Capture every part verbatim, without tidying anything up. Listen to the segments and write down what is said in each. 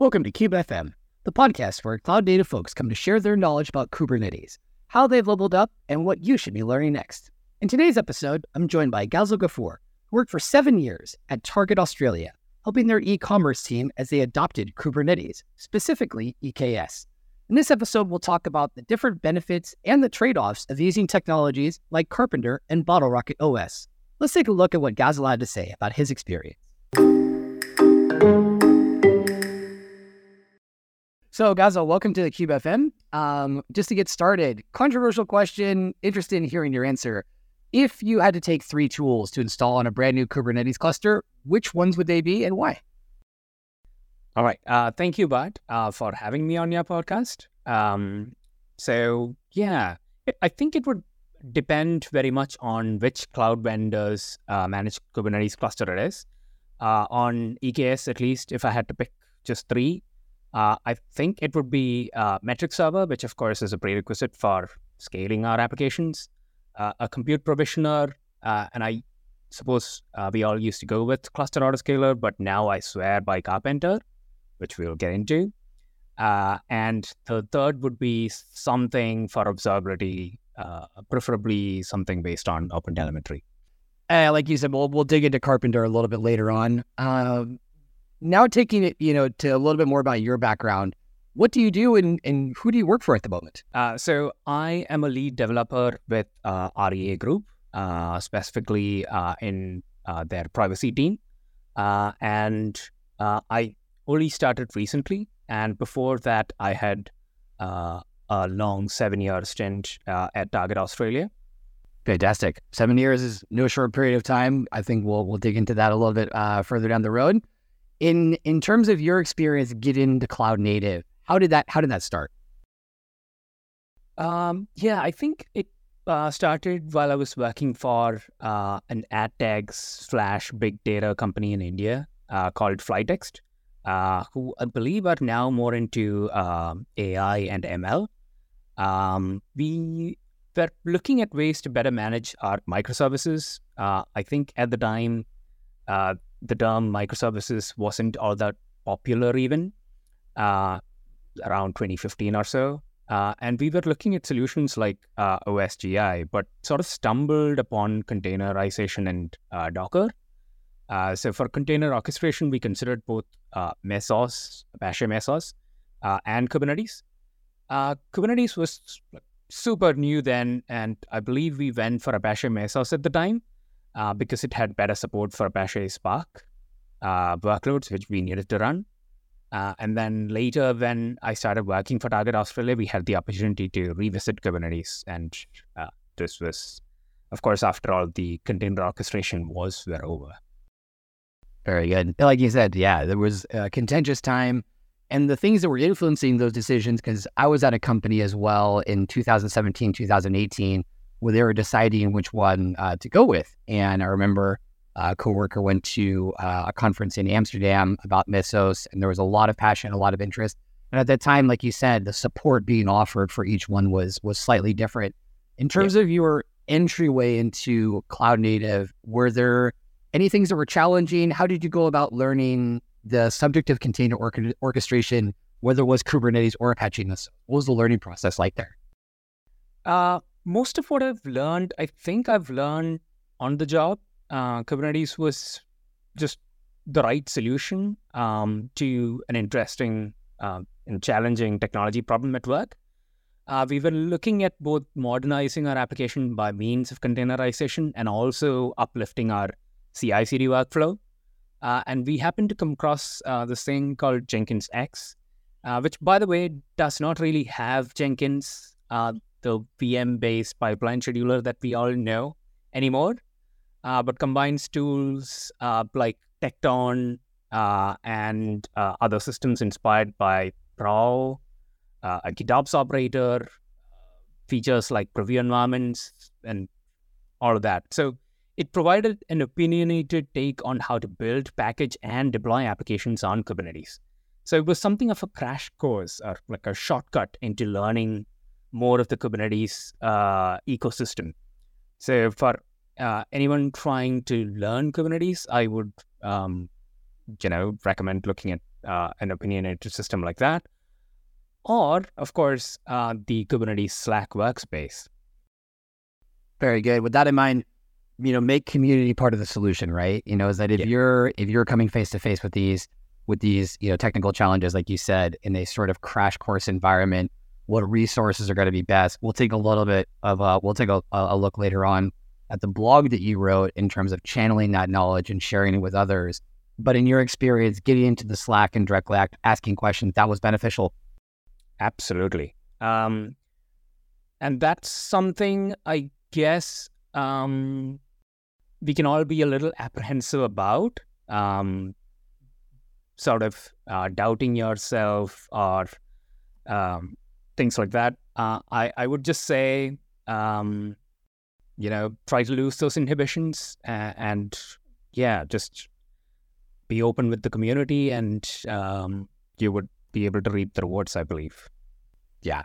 Welcome to Kube dot f m, the podcast where cloud-native folks come to share their knowledge about Kubernetes, how they've leveled up, and what you should be learning next. In today's episode, I'm joined by Gazal Gafoor, who worked for seven years at Target Australia, helping their e-commerce team as they adopted Kubernetes, specifically E K S. In this episode, we'll talk about the different benefits and the trade-offs of using technologies like Karpenter and Bottlerocket O S. Let's take a look at what Gazal had to say about his experience. So Gazal, welcome to the Kube dot f m. Um, just to get started, controversial question, interested in hearing your answer. If you had to take three tools to install on a brand new Kubernetes cluster, which ones would they be and why? All right. Uh, thank you, Bart, uh, for having me on your podcast. Um, so yeah, I think it would depend very much on which cloud vendors uh, manage Kubernetes cluster it is. Uh, on E K S, at least, if I had to pick just three, Uh, I think it would be uh, metric server, which of course is a prerequisite for scaling our applications, uh, a compute provisioner, uh, and I suppose uh, we all used to go with Cluster Autoscaler, but now I swear by Karpenter, which we'll get into. Uh, and the third would be something for observability, uh, preferably something based on OpenTelemetry. Uh, like you said, we'll, we'll dig into Karpenter a little bit later on. Um... Now taking it, you know, to a little bit more about your background, what do you do and, and who do you work for at the moment? Uh, so I am a lead developer with uh, R E A Group, uh, specifically uh, in uh, their privacy team. Uh, and uh, I only started recently. And before that, I had uh, a long seven-year stint uh, at Target Australia. Fantastic. Seven years is no short period of time. I think we'll we'll dig into that a little bit uh, further down the road. In in terms of your experience getting into cloud native, how did that how did that start? Um, yeah, I think it uh, started while I was working for uh, an ad tech slash big data company in India uh, called Flytext, uh, who I believe are now more into um, A I and M L. Um, we were looking at ways to better manage our microservices. Uh, I think at the time, Uh, the term microservices wasn't all that popular even, uh, around twenty fifteen or so. Uh, and we were looking at solutions like uh, O S G I, but sort of stumbled upon containerization and uh, Docker. Uh, so for container orchestration, we considered both uh, Mesos, Apache Mesos, uh, and Kubernetes. Uh, Kubernetes was super new then, and I believe we went for Apache Mesos at the time. Uh, because it had better support for Apache Spark uh, workloads, which we needed to run. Uh, and then later, when I started working for Target Australia, we had the opportunity to revisit Kubernetes. And uh, this was, of course, after all, the container orchestration was were over. Very good. Like you said, yeah, there was a contentious time. And the things that were influencing those decisions, because I was at a company as well in two thousand seventeen, two thousand eighteen, where they were deciding which one uh, to go with. And I remember a coworker went to uh, a conference in Amsterdam about Mesos, and there was a lot of passion, a lot of interest. And at that time, like you said, the support being offered for each one was was slightly different. In terms yeah. of your entryway into cloud native, were there any things that were challenging? How did you go about learning the subject of container or- orchestration, whether it was Kubernetes or Apache Mesos? What was the learning process like there? Uh Most of what I've learned, I think I've learned on the job. Uh, Kubernetes was just the right solution um, to an interesting uh, and challenging technology problem at work. Uh, we were looking at both modernizing our application by means of containerization and also uplifting our C I C D workflow. Uh, and we happened to come across uh, this thing called Jenkins X, uh, which, by the way, does not really have Jenkins, uh, the V M-based pipeline scheduler that we all know anymore, uh, but combines tools uh, like Tekton uh, and uh, other systems inspired by Prow, uh, a GitOps operator, features like preview environments, and all of that. So it provided an opinionated take on how to build, package, and deploy applications on Kubernetes. So it was something of a crash course or like a shortcut into learning more of the Kubernetes uh, ecosystem. So for uh, anyone trying to learn Kubernetes, I would, um, you know, recommend looking at uh, an opinionated system like that. Or, of course, uh, the Kubernetes Slack workspace. Very good. With that in mind, you know, make community part of the solution, right? You know, is that if yeah. you're if you're coming face to face with these with these you know technical challenges, like you said, in a sort of crash course environment, what resources are going to be best? We'll take a little bit of a, we'll take a, a look later on at the blog that you wrote in terms of channeling that knowledge and sharing it with others. But in your experience, getting into the Slack and directly asking questions, that was beneficial. Absolutely. Um, and that's something I guess um, we can all be a little apprehensive about, um, sort of uh, doubting yourself or um, things like that. Uh, I, I would just say, um, you know, try to lose those inhibitions and, and yeah, just be open with the community and um, you would be able to reap the rewards, I believe. Yeah.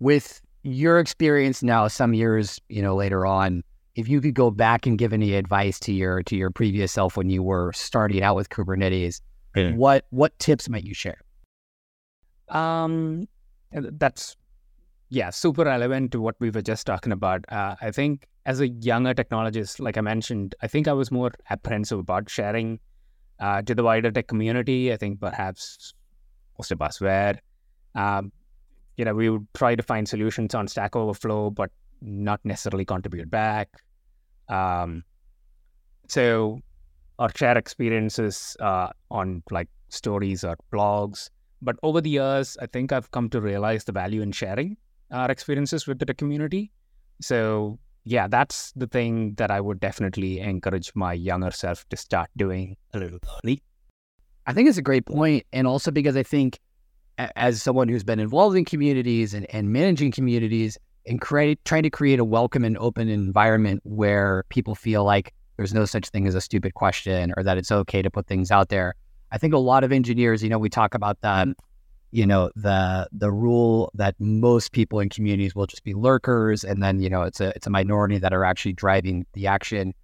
With your experience now, some years, you know, later on, if you could go back and give any advice to your to your previous self when you were starting out with Kubernetes, yeah. what what tips might you share? Um, that's yeah, super relevant to what we were just talking about. Uh, I think as a younger technologist, like I mentioned, I think I was more apprehensive about sharing uh, to the wider tech community. I think perhaps most of us were. Um, you know, we would try to find solutions on Stack Overflow, but not necessarily contribute back. Um, so, or share experiences uh, on like stories or blogs. But over the years, I think I've come to realize the value in sharing our experiences with the community. So, yeah, that's the thing that I would definitely encourage my younger self to start doing a little early. I think it's a great point, and also because I think as someone who's been involved in communities and, and managing communities and create, trying to create a welcome and open environment where people feel like there's no such thing as a stupid question or that it's okay to put things out there. I think a lot of engineers, you know, we talk about that, you know, the the rule that most people in communities will just be lurkers, and then, you know, it's a it's a minority that are actually driving the action.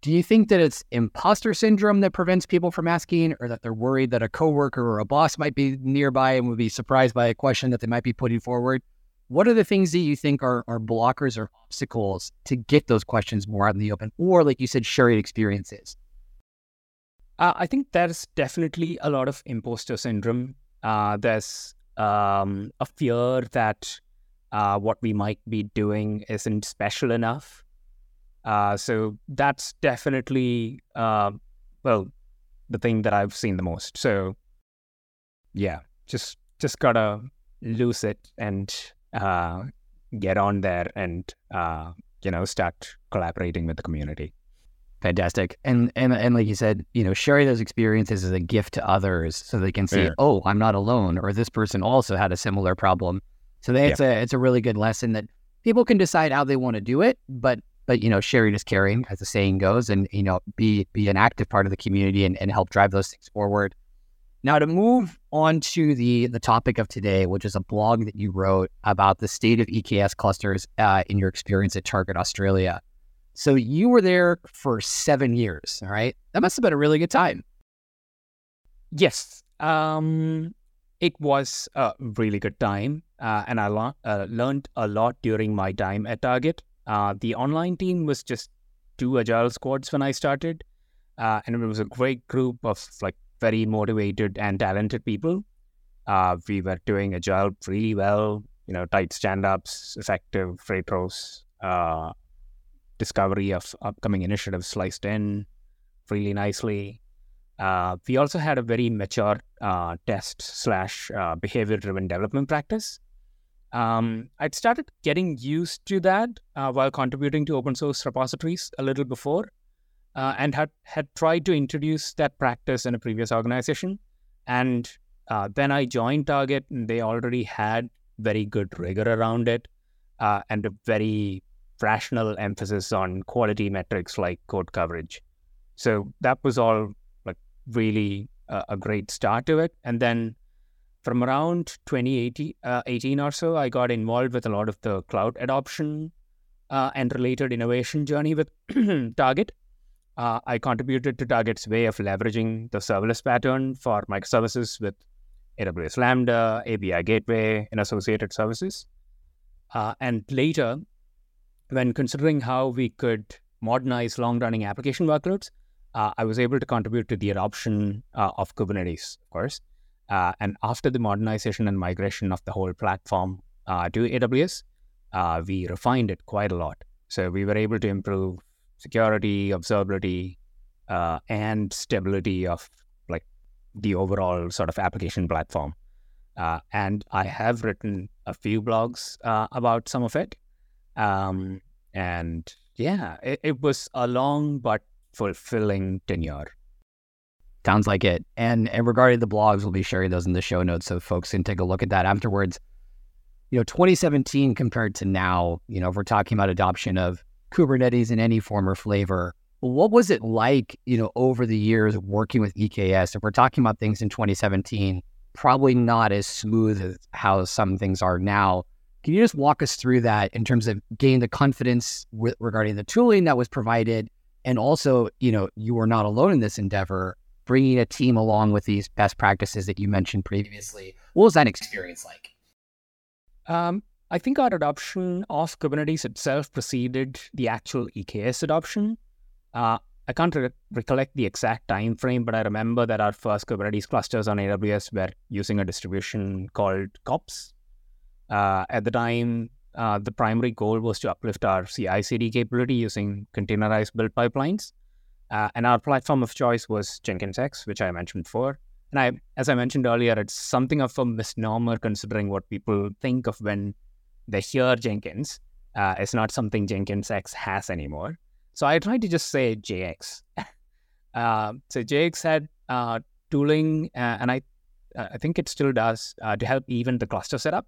Do you think that it's imposter syndrome that prevents people from asking, or that they're worried that a coworker or a boss might be nearby and would be surprised by a question that they might be putting forward? What are the things that you think are, are blockers or obstacles to get those questions more out in the open, or, like you said, sharing experiences? Uh, I think there's definitely a lot of imposter syndrome. Uh, there's um, a fear that uh, what we might be doing isn't special enough. Uh, so that's definitely, uh, well, the thing that I've seen the most. So, yeah, just just gotta lose it and uh, get on there and, uh, you know, start collaborating with the community. Fantastic. And, and and like you said, you know, sharing those experiences is a gift to others so they can see, yeah. oh, I'm not alone, or this person also had a similar problem. So that's yeah. a, it's a really good lesson that people can decide how they want to do it, but But, you know, sharing is caring, as the saying goes, and, you know, be be an active part of the community and, and help drive those things forward. Now, to move on to the, the topic of today, which is a blog that you wrote about the state of E K S clusters uh, in your experience at Target Australia. So you were there for seven years, all right? That must have been a really good time. Yes, um, it was a really good time, uh, and I lo- uh, learned a lot during my time at Target. Uh, the online team was just two agile squads when I started, uh, and it was a great group of like very motivated and talented people. Uh, we were doing agile really well, you know, tight stand-ups, effective retros, uh, discovery of upcoming initiatives sliced in really nicely. Uh, we also had a very mature uh, test slash uh, behavior-driven development practice. Um, I'd started getting used to that uh, while contributing to open source repositories a little before, uh, and had, had tried to introduce that practice in a previous organization. And uh, then I joined Target, and they already had very good rigor around it uh, and a very rational emphasis on quality metrics like code coverage. So that was all like really a, a great start to it. And then from around twenty eighteen uh, eighteen or so, I got involved with a lot of the cloud adoption uh, and related innovation journey with Target. Uh, I contributed to Target's way of leveraging the serverless pattern for microservices with A W S Lambda, A P I Gateway, and associated services. Uh, and later, when considering how we could modernize long-running application workloads, uh, I was able to contribute to the adoption uh, of Kubernetes, of course. Uh, and after the modernization and migration of the whole platform uh, to A W S, uh, we refined it quite a lot. So we were able to improve security, observability, uh, and stability of like the overall sort of application platform. Uh, and I have written a few blogs uh, about some of it. Um, and yeah, it, it was a long but fulfilling tenure. Sounds like it. And, and regarding the blogs, we'll be sharing those in the show notes so folks can take a look at that afterwards. You know, twenty seventeen compared to now, you know, if we're talking about adoption of Kubernetes in any form or flavor, what was it like, you know, over the years working with E K S? If we're talking about things in twenty seventeen, probably not as smooth as how some things are now. Can you just walk us through that in terms of gaining the confidence with regarding the tooling that was provided? And also, you know, you were not alone in this endeavor, bringing a team along with these best practices that you mentioned previously. What was that experience like? Um, I think our adoption of Kubernetes itself preceded the actual E K S adoption. Uh, I can't re- recollect the exact time frame, but I remember that our first Kubernetes clusters on A W S were using a distribution called kOps. Uh, at the time, uh, the primary goal was to uplift our C I C D capability using containerized build pipelines. Uh, and our platform of choice was Jenkins X, which I mentioned before. And I, as I mentioned earlier, it's something of a misnomer considering what people think of when they hear Jenkins. Uh, it's not something Jenkins X has anymore. So I tried to just say J X. uh, so J X had uh, tooling, uh, and I uh, I think it still does, uh, to help even the cluster setup.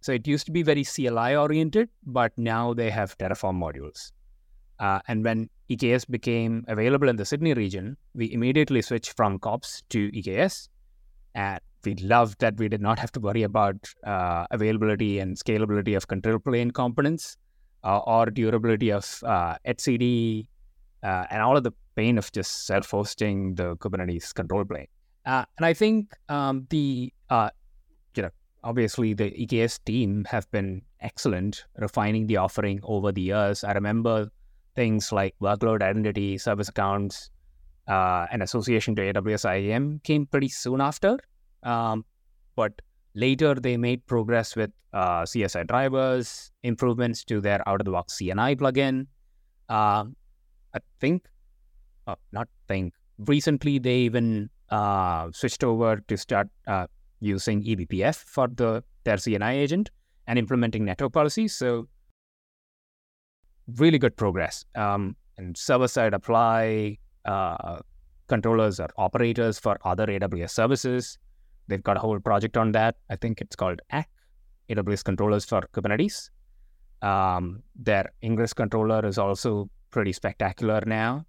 So it used to be very C L I-oriented, but now they have Terraform modules. Uh, and when E K S became available in the Sydney region, we immediately switched from kOps to E K S. And we loved that we did not have to worry about uh, availability and scalability of control plane components uh, or durability of uh, etcd uh, and all of the pain of just self-hosting the Kubernetes control plane. Uh, and I think um, the, uh, you know, obviously the E K S team have been excellent refining the offering over the years. I remember things like workload identity, service accounts, uh, and association to A W S I A M came pretty soon after. Um, but later they made progress with uh, C S I drivers, improvements to their out-of-the-box C N I plugin. Uh, I think, oh, not think, recently they even uh, switched over to start uh, using E B P F for the their C N I agent and implementing network policies. So really good progress. Um, and server-side apply uh, controllers or operators for other A W S services. They've got a whole project on that. I think it's called A C K, A W S Controllers for Kubernetes. Um, their Ingress controller is also pretty spectacular now.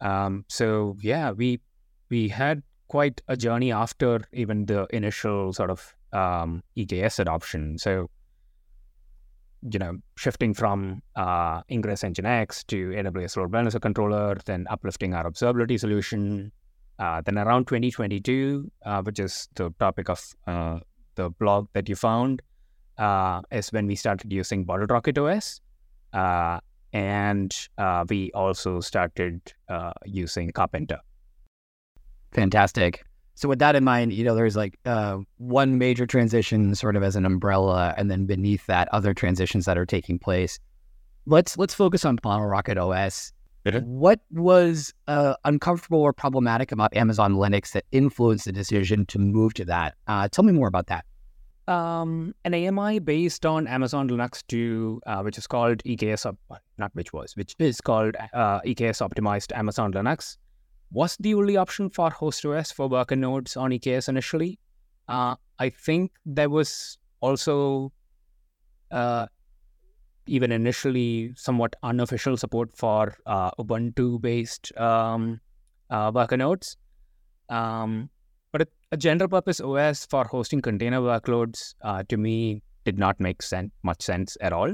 Um, so yeah, we we had quite a journey after even the initial sort of um, E K S adoption. So, you know, shifting from uh, Ingress Nginx to A W S Load Balancer Controller, then uplifting our observability solution. Uh, then around twenty twenty-two, uh, which is the topic of uh, the blog that you found, uh, is when we started using Bottlerocket O S. Uh, and uh, we also started uh, using Karpenter. Fantastic. So with that in mind, you know, there's like uh, one major transition sort of as an umbrella, and then beneath that, other transitions that are taking place. Let's let's focus on Bottlerocket O S. Mm-hmm. What was uh, uncomfortable or problematic about Amazon Linux that influenced the decision to move to that? Uh, tell me more about that. Um, an A M I based on Amazon Linux two, uh, which is called E K S, not which was, which is called uh, E K S Optimized Amazon Linux, was the only option for HostOS for worker nodes on E K S initially. Uh, I think there was also uh, even initially somewhat unofficial support for uh, Ubuntu-based um, uh, worker nodes. Um, but a general-purpose O S for hosting container workloads, uh, to me, did not make sen- much sense at all.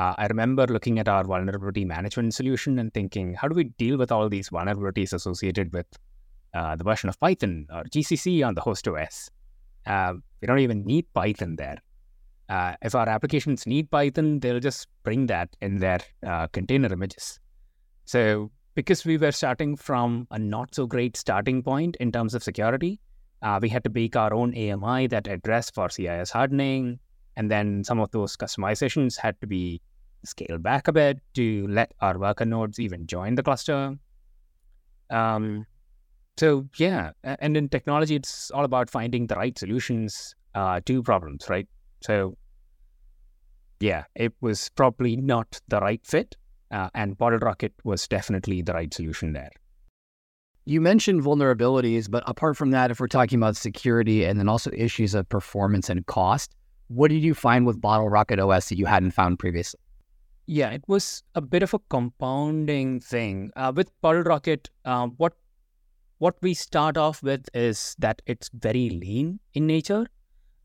Uh, I remember looking at our vulnerability management solution and thinking, how do we deal with all these vulnerabilities associated with uh, the version of Python or G C C on the host O S? Uh, we don't even need Python there. Uh, if our applications need Python, they'll just bring that in their uh, container images. So because we were starting from a not so great starting point in terms of security, uh, we had to bake our own A M I that addressed for C I S hardening. And then some of those customizations had to be scaled back a bit to let our worker nodes even join the cluster. Um, so yeah, and in technology, it's all about finding the right solutions uh, to problems, right? So yeah, it was probably not the right fit, uh, and Bottlerocket was definitely the right solution there. You mentioned vulnerabilities, but apart from that, if we're talking about security and then also issues of performance and cost, what did you find with Bottlerocket O S that you hadn't found previously? Yeah, it was a bit of a compounding thing. Uh, with Bottlerocket, uh, what what we start off with is that it's very lean in nature,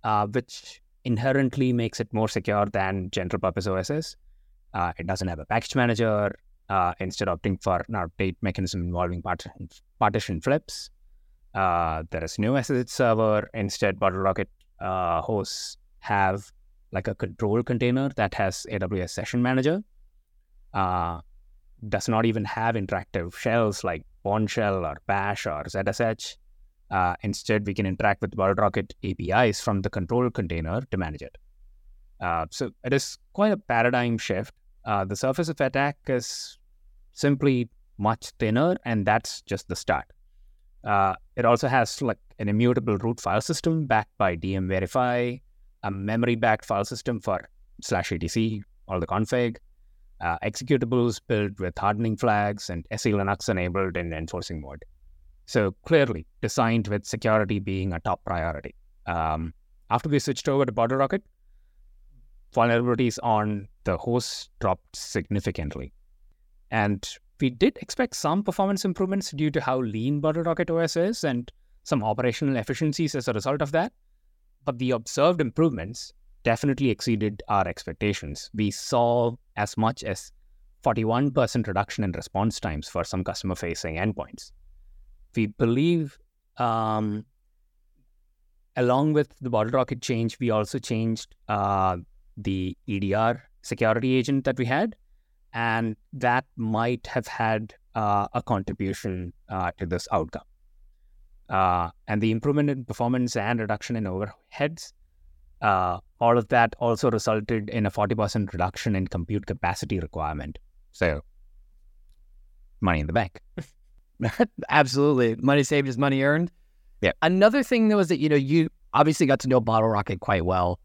uh, which inherently makes it more secure than general purpose O Ss. Uh, it doesn't have a package manager, uh, instead opting for an update mechanism involving partition, partition flips. Uh, there is no S S H server. Instead, Bottlerocket uh, hosts have like a control container that has A W S Session Manager, uh, does not even have interactive shells like Bond Shell or Bash or Z S H. Uh, instead, we can interact with Bottlerocket A P Is from the control container to manage it. Uh, so it is quite a paradigm shift. Uh, the surface of attack is simply much thinner, and that's just the start. Uh, it also has like an immutable root file system backed by dm-verity, a memory-backed file system for slash etc, all the config, uh, executables built with hardening flags, and SELinux enabled in enforcing mode. So clearly designed with security being a top priority. Um, after we switched over to Bottlerocket, vulnerabilities on the host dropped significantly. And we did expect some performance improvements due to how lean Bottlerocket O S is and some operational efficiencies as a result of that. But the observed improvements definitely exceeded our expectations. We saw as much as forty-one percent reduction in response times for some customer-facing endpoints. We believe, um, along with the Bottlerocket change, we also changed uh, the E D R security agent that we had, and that might have had uh, a contribution uh, to this outcome. Uh, and the improvement in performance and reduction in overheads, uh, all of that also resulted in a forty percent reduction in compute capacity requirement. So, money in the bank. Absolutely. Money saved is money earned. Yeah. Another thing though is that, you know, you obviously got to know Bottlerocket quite well.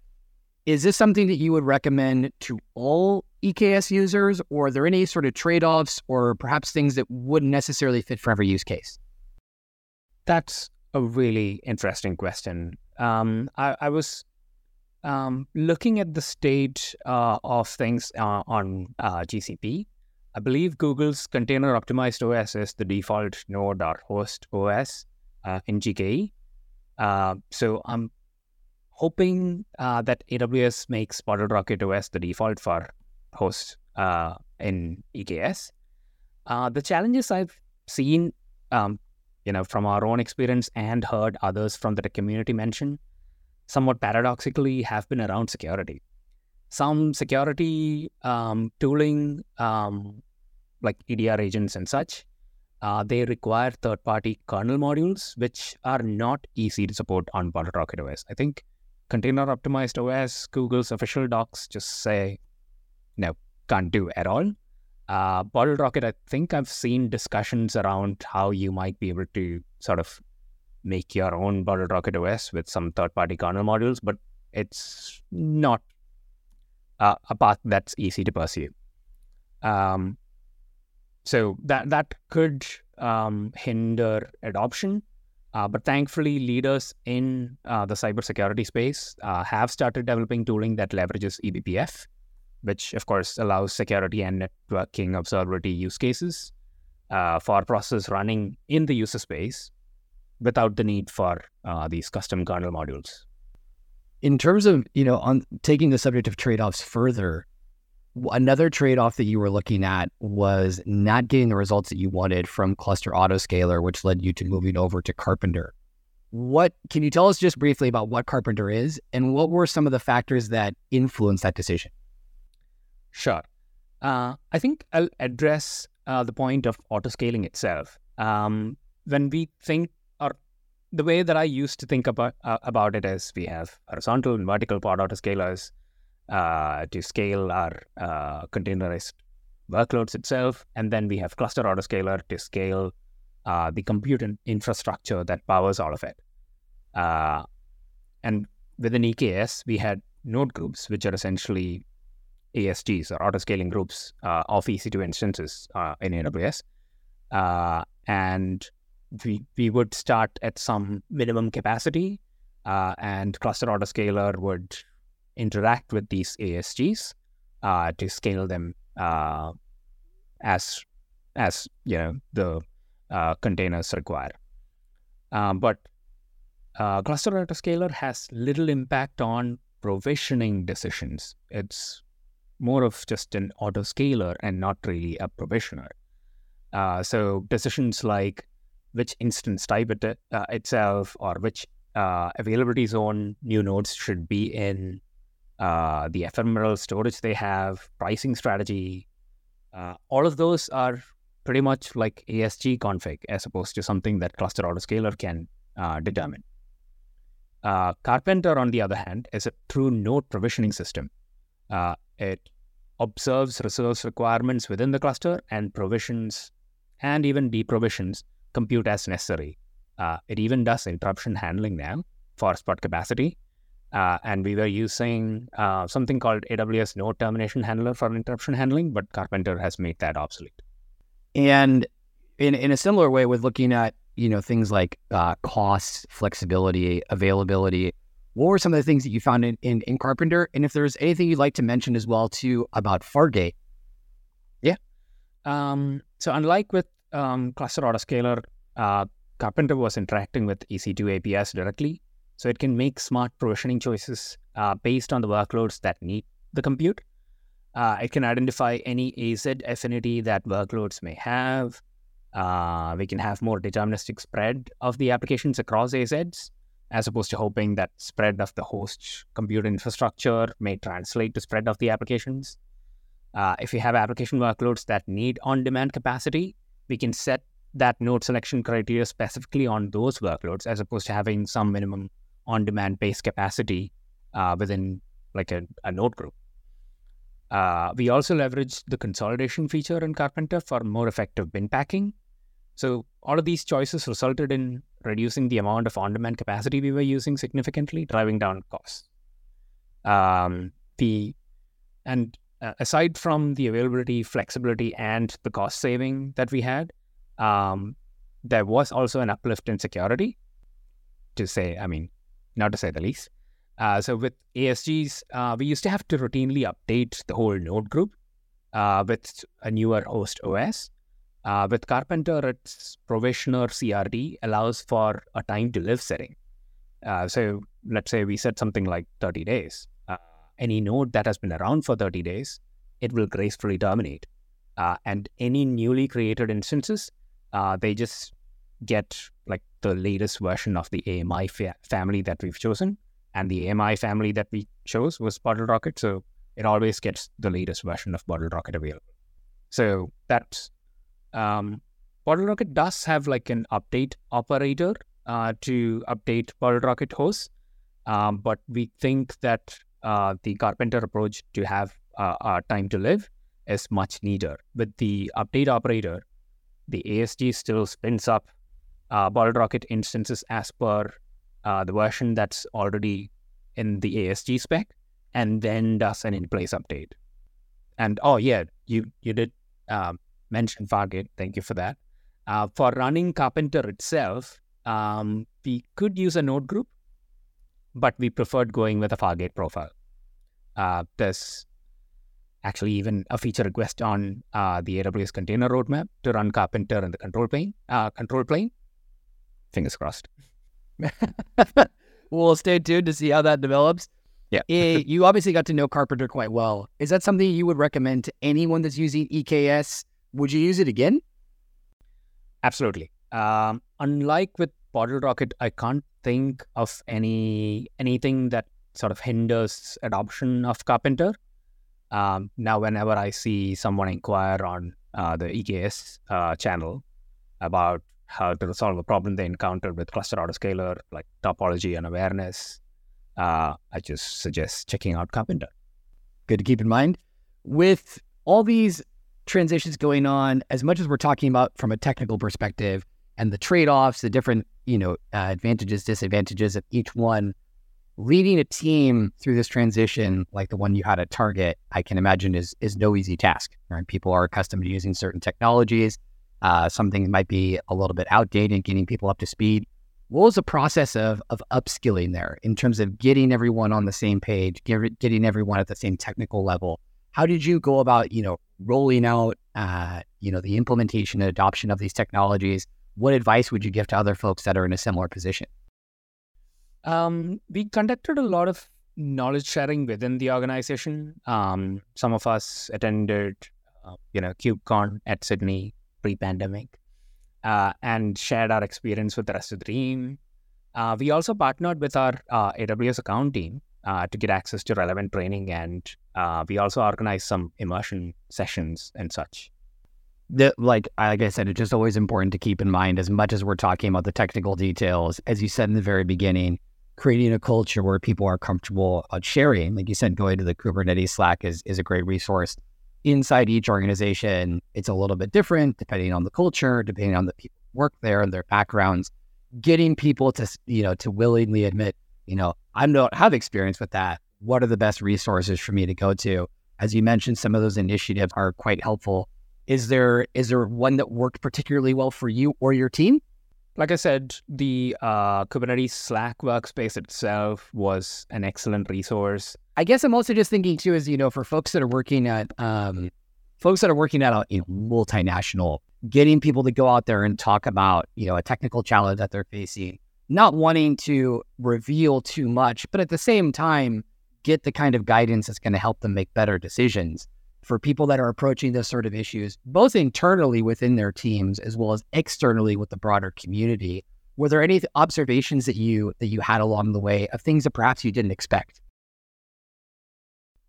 Is this something that you would recommend to all E K S users, or are there any sort of trade-offs or perhaps things that wouldn't necessarily fit for every use case? That's a really interesting question. Um, I, I was um, looking at the state uh, of things uh, on uh, G C P. I believe Google's container-optimized O S is the default node or host O S uh, in G K E. Uh, so I'm hoping uh, that A W S makes Bottlerocket O S the default for host uh, in E K S. Uh, the challenges I've seen, um, you know, from our own experience and heard others from the community mention, somewhat paradoxically have been around security. Some security um, tooling, um, like E D R agents and such, uh, they require third-party kernel modules, which are not easy to support on Bottlerocket O S. I think container-optimized O S, Google's official docs just say, no, can't do at all. Uh, Bottlerocket, I think I've seen discussions around how you might be able to sort of make your own Bottlerocket O S with some third-party kernel modules, but it's not uh, a path that's easy to pursue. Um, so that that could um, hinder adoption, uh, but thankfully leaders in uh, the cybersecurity space uh, have started developing tooling that leverages E B P F, which of course allows security and networking observability use cases uh, for processes running in the user space without the need for uh, these custom kernel modules. In terms of, you know, on taking the subject of trade-offs further, Another trade-off that you were looking at was not getting the results that you wanted from Cluster Autoscaler, which led you to moving over to Karpenter. What can you tell us just briefly about what Karpenter is, and what were some of the factors that influenced that decision? Sure. Uh, I think I'll address uh, the point of autoscaling itself. Um, when we think, or the way that I used to think about uh, about it is, we have horizontal and vertical pod autoscalers. Uh, to scale our uh, containerized workloads itself. And then we have Cluster Autoscaler to scale uh, the compute and infrastructure that powers all of it. Uh, and within E K S, we had node groups, which are essentially A S Gs, or auto-scaling groups uh, of E C two instances uh, in A W S. Uh, and we, we would start at some minimum capacity, uh, and Cluster Autoscaler would interact with these A S Gs uh, to scale them uh, as as you know the uh, containers require. Um, but uh, Cluster Autoscaler has little impact on provisioning decisions. It's more of just an autoscaler and not really a provisioner. Uh, so decisions like which instance type it, uh, itself or which uh, availability zone new nodes should be in, Uh, the ephemeral storage they have, pricing strategy, uh, all of those are pretty much like A S G config as opposed to something that Cluster Autoscaler can uh, determine. Uh, Karpenter, on the other hand, is a true node provisioning system. Uh, it observes resource requirements within the cluster and provisions and even deprovisions compute as necessary. Uh, it even does interruption handling now for spot capacity. Uh, and we were using uh, something called A W S Node Termination Handler for interruption handling, but Karpenter has made that obsolete. And in in a similar way, with looking at you know things like uh, cost, flexibility, availability, what were some of the things that you found in, in, in Karpenter? And if there's anything you'd like to mention as well too about Fargate? Yeah. Um, so unlike with um, Cluster Autoscaler, uh, Karpenter was interacting with E C two A P Is directly. So it can make smart provisioning choices uh, based on the workloads that need the compute. Uh, it can identify any A Z affinity that workloads may have. Uh, we can have more deterministic spread of the applications across A Zs, as opposed to hoping that spread of the host compute infrastructure may translate to spread of the applications. Uh, if you have application workloads that need on-demand capacity, we can set that node selection criteria specifically on those workloads, as opposed to having some minimum on-demand based capacity uh, within like a, a node group. Uh, we also leveraged the consolidation feature in Karpenter for more effective bin packing. So all of these choices resulted in reducing the amount of on-demand capacity we were using significantly, driving down costs. Um, the and uh, aside from the availability, flexibility, and the cost saving that we had, um, there was also an uplift in security. To say, I mean. Not to say the least. Uh, so with A S Gs, uh, we used to have to routinely update the whole node group uh, with a newer host O S. Uh, with Karpenter, its provisioner C R D allows for a time to live setting. Uh, so let's say we set something like thirty days. Uh, any node that has been around for thirty days, it will gracefully terminate. Uh, and any newly created instances, uh, they just get like the latest version of the A M I fa- family that we've chosen, and the A M I family that we chose was Bottlerocket, so it always gets the latest version of Bottlerocket available. So that's um, Bottlerocket does have like an update operator uh, to update Bottlerocket hosts, um, but we think that uh, the Karpenter approach to have uh, our time to live is much neater. With the update operator, the A S G still spins up Uh, Bottlerocket instances as per uh, the version that's already in the A S G spec, and then does an in-place update. And oh yeah, you you did uh, mention Fargate. Thank you for that. Uh, for running Karpenter itself, um, we could use a node group, but we preferred going with a Fargate profile. Uh, there's actually even a feature request on uh, the A W S container roadmap to run Karpenter in the control plane. Uh, control plane. Fingers crossed. We'll stay tuned to see how that develops. Yeah. It, you obviously got to know Karpenter quite well. Is that something you would recommend to anyone that's using E K S? Would you use it again? Absolutely. Um, unlike with Bottlerocket, I can't think of any anything that sort of hinders adoption of Karpenter. Um, now, whenever I see someone inquire on uh, the E K S uh, channel about how to solve a problem they encountered with Cluster Autoscaler, like topology and awareness, uh, I just suggest checking out Karpenter. Good to keep in mind. With all these transitions going on, as much as we're talking about from a technical perspective and the trade-offs, the different you know uh, advantages, disadvantages of each one, leading a team through this transition, like the one you had at Target, I can imagine is is no easy task, right? People are accustomed to using certain technologies. Uh, some things might be a little bit outdated, getting people up to speed. What was the process of of upskilling there in terms of getting everyone on the same page, get, getting everyone at the same technical level? How did you go about, you know, rolling out, uh, you know, the implementation and adoption of these technologies? What advice would you give to other folks that are in a similar position? Um, we conducted a lot of knowledge sharing within the organization. Um, some of us attended, uh, you know, KubeCon at Sydney pre-pandemic, uh, and shared our experience with the rest of the team. Uh, we also partnered with our uh, A W S account team uh, to get access to relevant training, and uh, we also organized some immersion sessions and such. The, like, like I said, it's just always important to keep in mind, as much as we're talking about the technical details, as you said in the very beginning, creating a culture where people are comfortable sharing. Like you said, going to the Kubernetes Slack is, is a great resource. Inside each organization, it's a little bit different depending on the culture, depending on the people who work there and their backgrounds. Getting people to, you know, to willingly admit, you know, I don't have experience with that. What are the best resources for me to go to? As you mentioned, some of those initiatives are quite helpful. Is there is there one that worked particularly well for you or your team? Like I said, the uh, Kubernetes Slack workspace itself was an excellent resource. I guess I'm also just thinking too, is you know, for folks that are working at um, folks that are working at a you know, multinational, getting people to go out there and talk about you know a technical challenge that they're facing, not wanting to reveal too much, but at the same time, get the kind of guidance that's going to help them make better decisions. For people that are approaching those sort of issues, both internally within their teams as well as externally with the broader community, were there any observations that you that you had along the way of things that perhaps you didn't expect?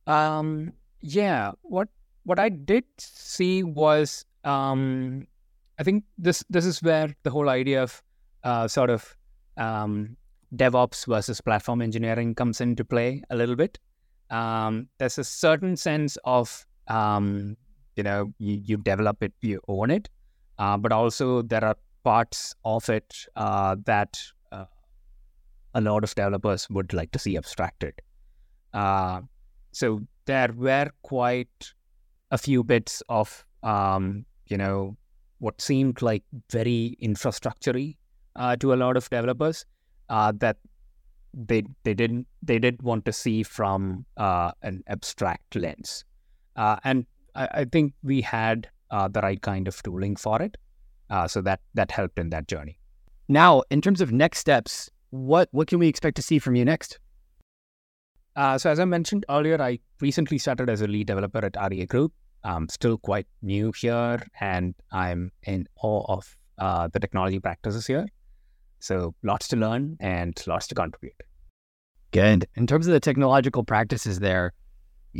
Um, yeah, what what I did see was, um, I think this this is where the whole idea of uh, sort of um, DevOps versus platform engineering comes into play a little bit. Um, there's a certain sense of Um, you know, you, you develop it, you own it, uh, but also there are parts of it uh, that uh, a lot of developers would like to see abstracted. Uh, so there were quite a few bits of, um, you know, what seemed like very infrastructure-y uh, to a lot of developers uh, that they they didn't they did want to see from uh, an abstract lens. Uh, and I, I think we had uh, the right kind of tooling for it. Uh, so that that helped in that journey. Now, in terms of next steps, what, what can we expect to see from you next? Uh, so as I mentioned earlier, I recently started as a lead developer at R E A Group. I'm still quite new here, and I'm in awe of uh, the technology practices here. So lots to learn and lots to contribute. Good. In terms of the technological practices there,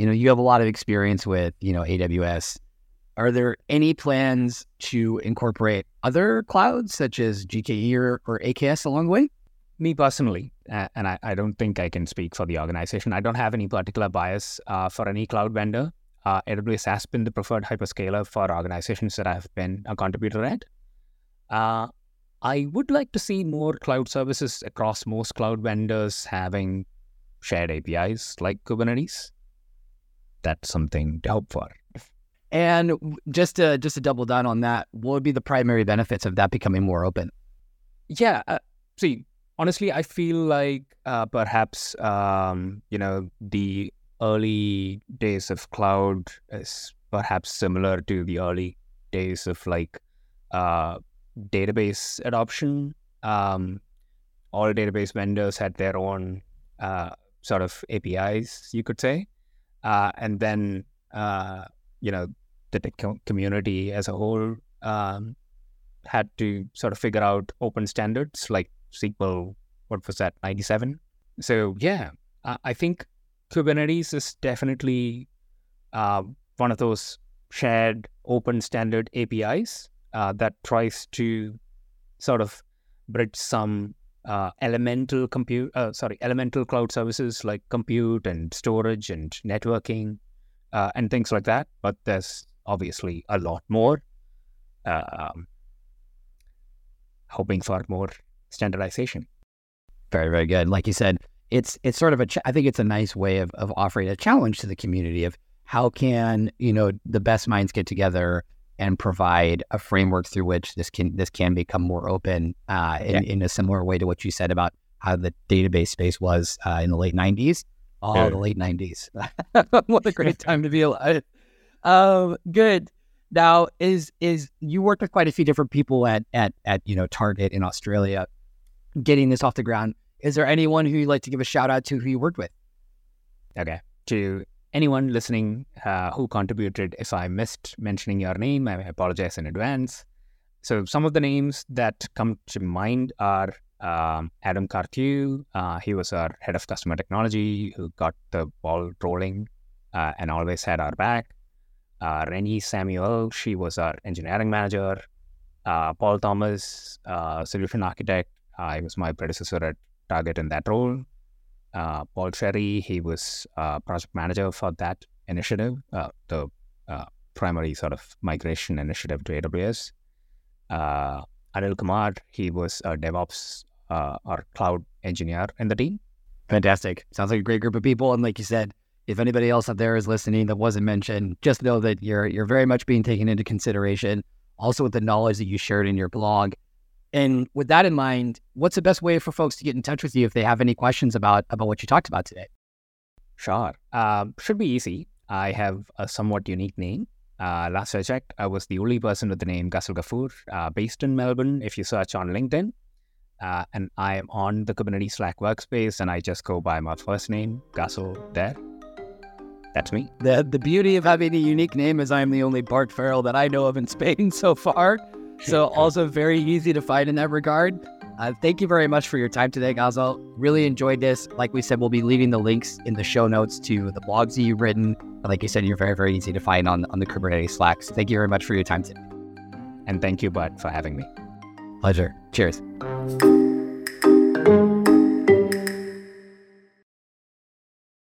you know, you have a lot of experience with, you know, A W S. Are there any plans to incorporate other clouds such as G K E or, or A K S along the way? Me personally, uh, and I, I don't think I can speak for the organization, I don't have any particular bias uh, for any cloud vendor. Uh, A W S has been the preferred hyperscaler for organizations that I've been a contributor at. Uh, I would like to see more cloud services across most cloud vendors having shared A P Is like Kubernetes. That's something to hope for. And just to just to double down on that, what would be the primary benefits of that becoming more open? Yeah, uh, see, honestly, I feel like uh, perhaps um, you know the early days of cloud is perhaps similar to the early days of like uh, database adoption. Um, all database vendors had their own uh, sort of A P Is, you could say, uh, and then uh, you know the tech community as a whole um, had to sort of figure out open standards like S Q L. What was that? ninety-seven. So yeah, I think Kubernetes is definitely uh, one of those shared open standard A P Is uh, that tries to sort of bridge some uh, elemental compute, uh, sorry, elemental cloud services like compute and storage and networking uh, and things like that. But there's obviously a lot more. Uh, um, hoping for more standardization. Very, very good. Like you said, it's it's sort of a. Ch- I think it's a nice way of of offering a challenge to the community of how can you know the best minds get together and provide a framework through which this can this can become more open uh, in, yeah. in a similar way to what you said about how the database space was uh, in the late nineties. Oh, yeah. The late nineties! What a great time to be alive. Um, good. Now, is is you worked with quite a few different people at at at you know Target in Australia, getting this off the ground. Is there anyone who you'd like to give a shout out to who you worked with? Okay. To anyone listening uh, who contributed, if I missed mentioning your name, I apologize in advance. So some of the names that come to mind are um, Adam Carthew. Uh, he was our head of customer technology who got the ball rolling uh, and always had our back. Uh, Renee Samuel, she was our engineering manager. Uh, Paul Thomas, uh, solution architect. Uh, he was my predecessor at Target in that role. Uh, Paul Sherry, he was uh, project manager for that initiative, uh, the uh, primary sort of migration initiative to A W S. Uh, Anil Kumar, he was a DevOps uh, or cloud engineer in the team. Fantastic. Sounds like a great group of people. And like you said, if anybody else out there is listening that wasn't mentioned, just know that you're you're very much being taken into consideration. Also with the knowledge that you shared in your blog. And with that in mind, what's the best way for folks to get in touch with you if they have any questions about, about what you talked about today? Sure. Uh, should be easy. I have a somewhat unique name. Uh, last I checked, I was the only person with the name Gazal Gafoor, uh, based in Melbourne, if you search on LinkedIn. Uh, and I am on the Kubernetes Slack workspace, and I just go by my first name, Gazal, there. That's me. The, the beauty of having a unique name is I am the only Bart Farrell that I know of in Spain so far. So also very easy to find in that regard. Uh, thank you very much for your time today, Gazal. Really enjoyed this. Like we said, we'll be leaving the links in the show notes to the blogs that you've written. But like you said, you're very, very easy to find on, on the Kubernetes Slack. So thank you very much for your time today. And thank you, Bud, for having me. Pleasure. Cheers.